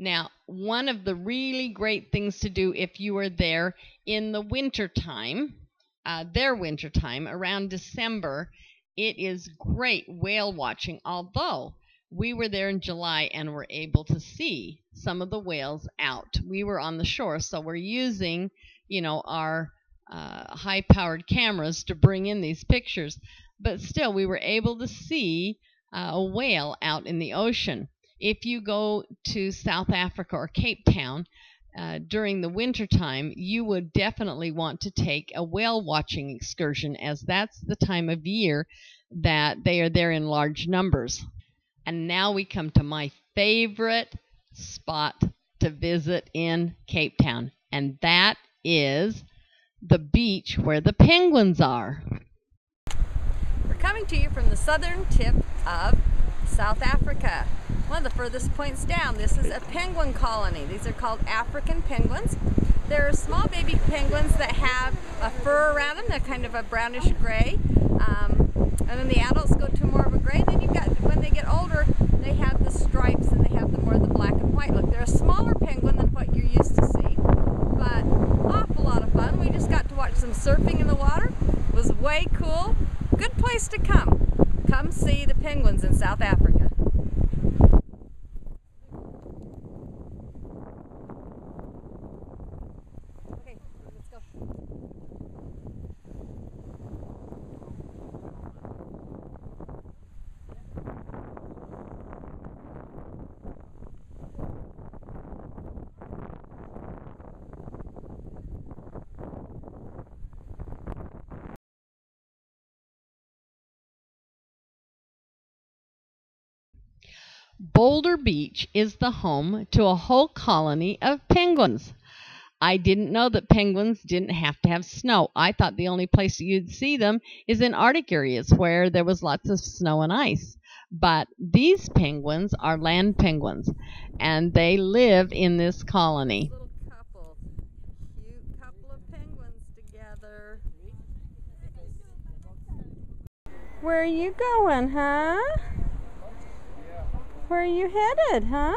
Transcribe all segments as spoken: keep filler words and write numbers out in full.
Now, one of the really great things to do if you are there in the wintertime, uh, their wintertime, around December, it is great whale watching, although we were there in July and were able to see some of the whales out. We were on the shore, so we're using, you know, our uh, high-powered cameras to bring in these pictures. But still, we were able to see uh, a whale out in the ocean. If you go to South Africa or Cape Town uh, during the wintertime, you would definitely want to take a whale watching excursion, as that's the time of year that they are there in large numbers. And now we come to my favorite spot to visit in Cape Town, and that is the beach where the penguins are. We're coming to you from the southern tip of South Africa. One of the furthest points down, this is a penguin colony. These are called African penguins. They're small baby penguins that have a fur around them. They're kind of a brownish gray. Um, and then the adults go to more of a gray. Then you've got, when they get older, they have the stripes and they have the more of the black and white look. They're a smaller penguin than what you're used to seeing, but awful lot of fun. We just got to watch some surfing in the water. It was way cool. Good place to come. Come see the penguins in South Africa. Boulder Beach is the home to a whole colony of penguins. I didn't know that penguins didn't have to have snow. I thought the only place you'd see them is in Arctic areas where there was lots of snow and ice. But these penguins are land penguins, and they live in this colony. Little couple, cute couple of penguins together. Where are you going, huh? Where are you headed, huh?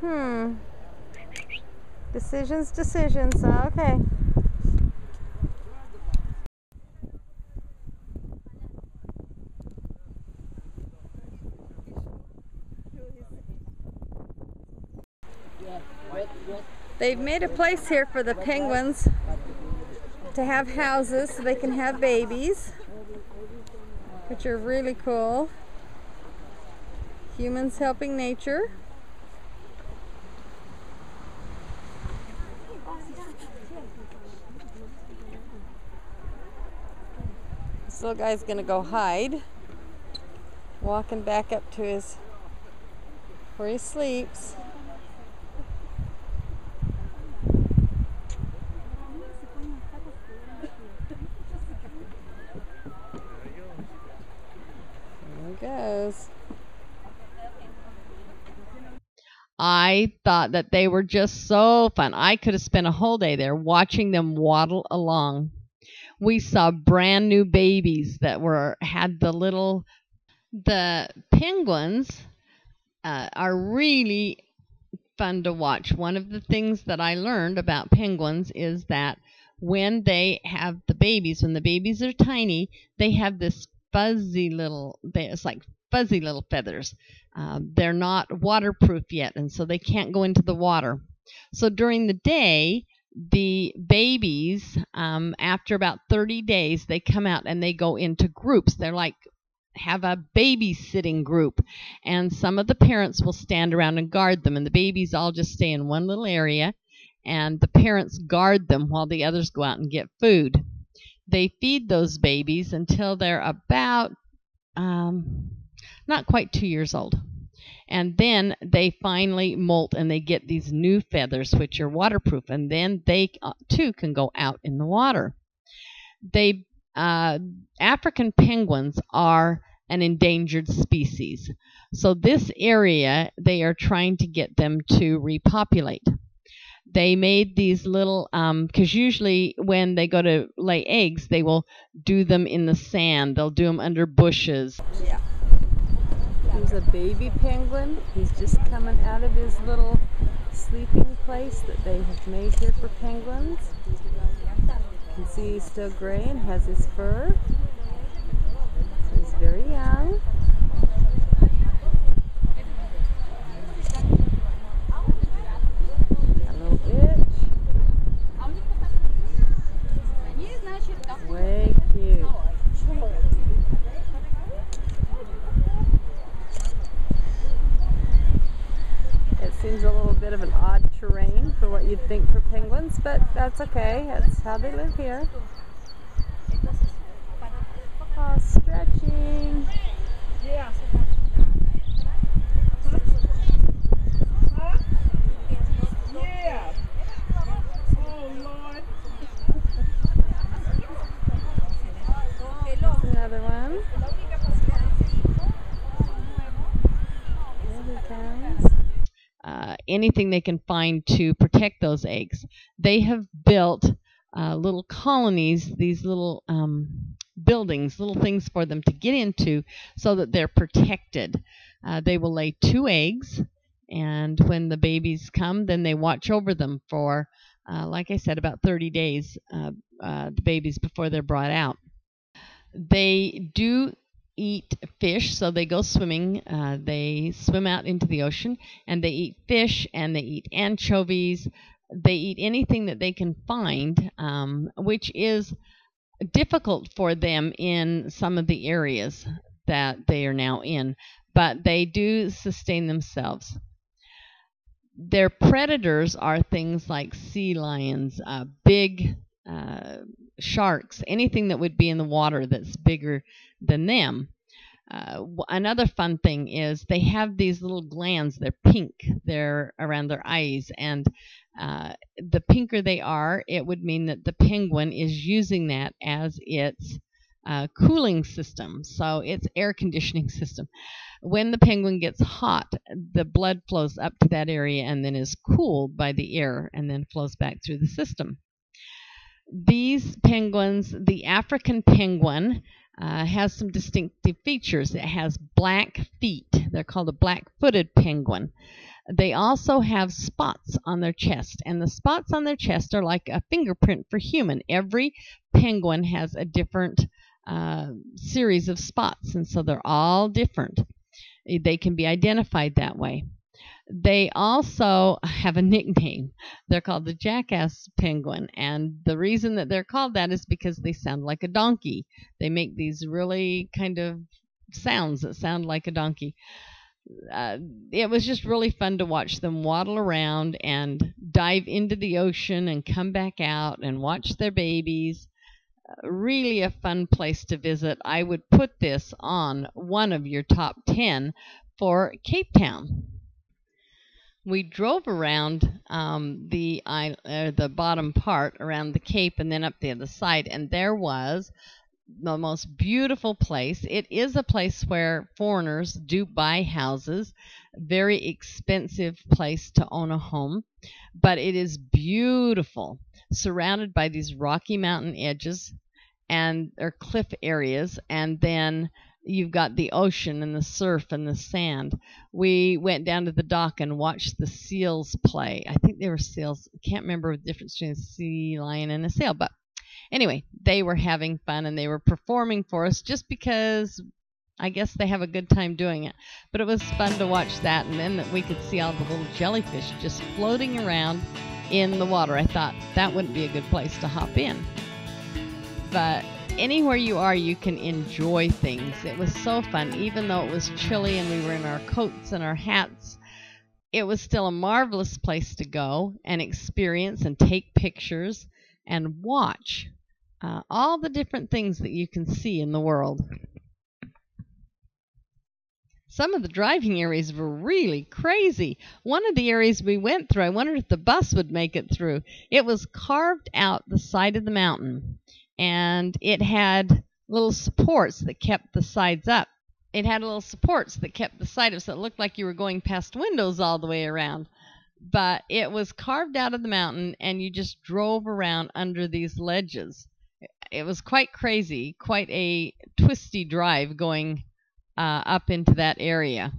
Hmm. Decisions, decisions. Okay. They've made a place here for the penguins to have houses so they can have babies, which are really cool. Humans helping nature. This little guy's gonna go hide, walking back up to his where he sleeps. I thought that they were just so fun. I could have spent a whole day there watching them waddle along. We saw brand new babies that were had the little the penguins uh, are really fun to watch. One of the things that I learned about penguins is that when they have the babies, when the babies are tiny, they have this fuzzy little, it's like fuzzy little feathers. Uh, they're not waterproof yet, and so they can't go into the water. So during the day, the babies, um, after about thirty days, they come out and they go into groups. They're like, have a babysitting group, and some of the parents will stand around and guard them, and the babies all just stay in one little area, and the parents guard them while the others go out and get food. They feed those babies until they're about um, not quite two years old. And then they finally molt and they get these new feathers which are waterproof, and then they too can go out in the water. They, uh, African penguins are an endangered species. So this area, they are trying to get them to repopulate. they made these little, um, because usually when they go to lay eggs, they will do them in the sand. They'll do them under bushes. Yeah. There's a baby penguin. He's just coming out of his little sleeping place that they have made here for penguins. You can see he's still gray and has his fur. So he's very young. Bit of an odd terrain for what you'd think for penguins, but that's okay. That's how they live here. Oh, stretching. Yeah. Yeah. Oh Lord. Another one. There he comes. Uh, anything they can find to protect those eggs. They have built uh, little colonies, these little um, buildings, little things for them to get into so that they're protected. Uh, they will lay two eggs, and when the babies come, then they watch over them for, uh, like I said, about thirty days, uh, uh, the babies before they're brought out. They do eat fish, so they go swimming. Uh, they swim out into the ocean, and they eat fish, and they eat anchovies. They eat anything that they can find, um, which is difficult for them in some of the areas that they are now in, but they do sustain themselves. Their predators are things like sea lions, uh, big uh, sharks, anything that would be in the water that's bigger than them. Uh, another fun thing is they have these little glands. They're pink. They're around their eyes, and uh, the pinker they are, it would mean that the penguin is using that as its uh, cooling system, so its air conditioning system. When the penguin gets hot, the blood flows up to that area and then is cooled by the air and then flows back through the system. These penguins, the African penguin, Uh, has some distinctive features. It has black feet. They're called a black-footed penguin. They also have spots on their chest, and the spots on their chest are like a fingerprint for human. Every penguin has a different uh, series of spots, and so they're all different. They can be identified that way. They also have a nickname. They're called the jackass penguin, and the reason that they're called that is because they sound like a donkey. They make these really kind of sounds that sound like a donkey. Uh, it was just really fun to watch them waddle around and dive into the ocean and come back out and watch their babies. Uh, really a fun place to visit. I would put this on one of your top ten for Cape Town. We drove around um, the uh, the bottom part around the Cape and then up the other side, and there was the most beautiful place. It is a place where foreigners do buy houses, very expensive place to own a home, but it is beautiful, surrounded by these rocky mountain edges and or cliff areas, and then you've got the ocean and the surf and the sand. We went down to the dock and watched the seals play. I think they were seals. I can't remember the difference between a sea lion and a seal. But anyway, they were having fun, and they were performing for us just because I guess they have a good time doing it. But it was fun to watch that, and then that we could see all the little jellyfish just floating around in the water. I thought that wouldn't be a good place to hop in. But anywhere you are, you can enjoy things. It was so fun. Even though it was chilly and we were in our coats and our hats, it was still a marvelous place to go and experience and take pictures and watch uh, all the different things that you can see in the world. Some of the driving areas were really crazy. One of the areas we went through, I wondered if the bus would make it through. It was carved out the side of the mountain, and it had little supports that kept the sides up. It had little supports that kept the side up, so it looked like you were going past windows all the way around. but it was carved out of the mountain, and you just drove around under these ledges. It was quite crazy, quite a twisty drive going uh, up into that area.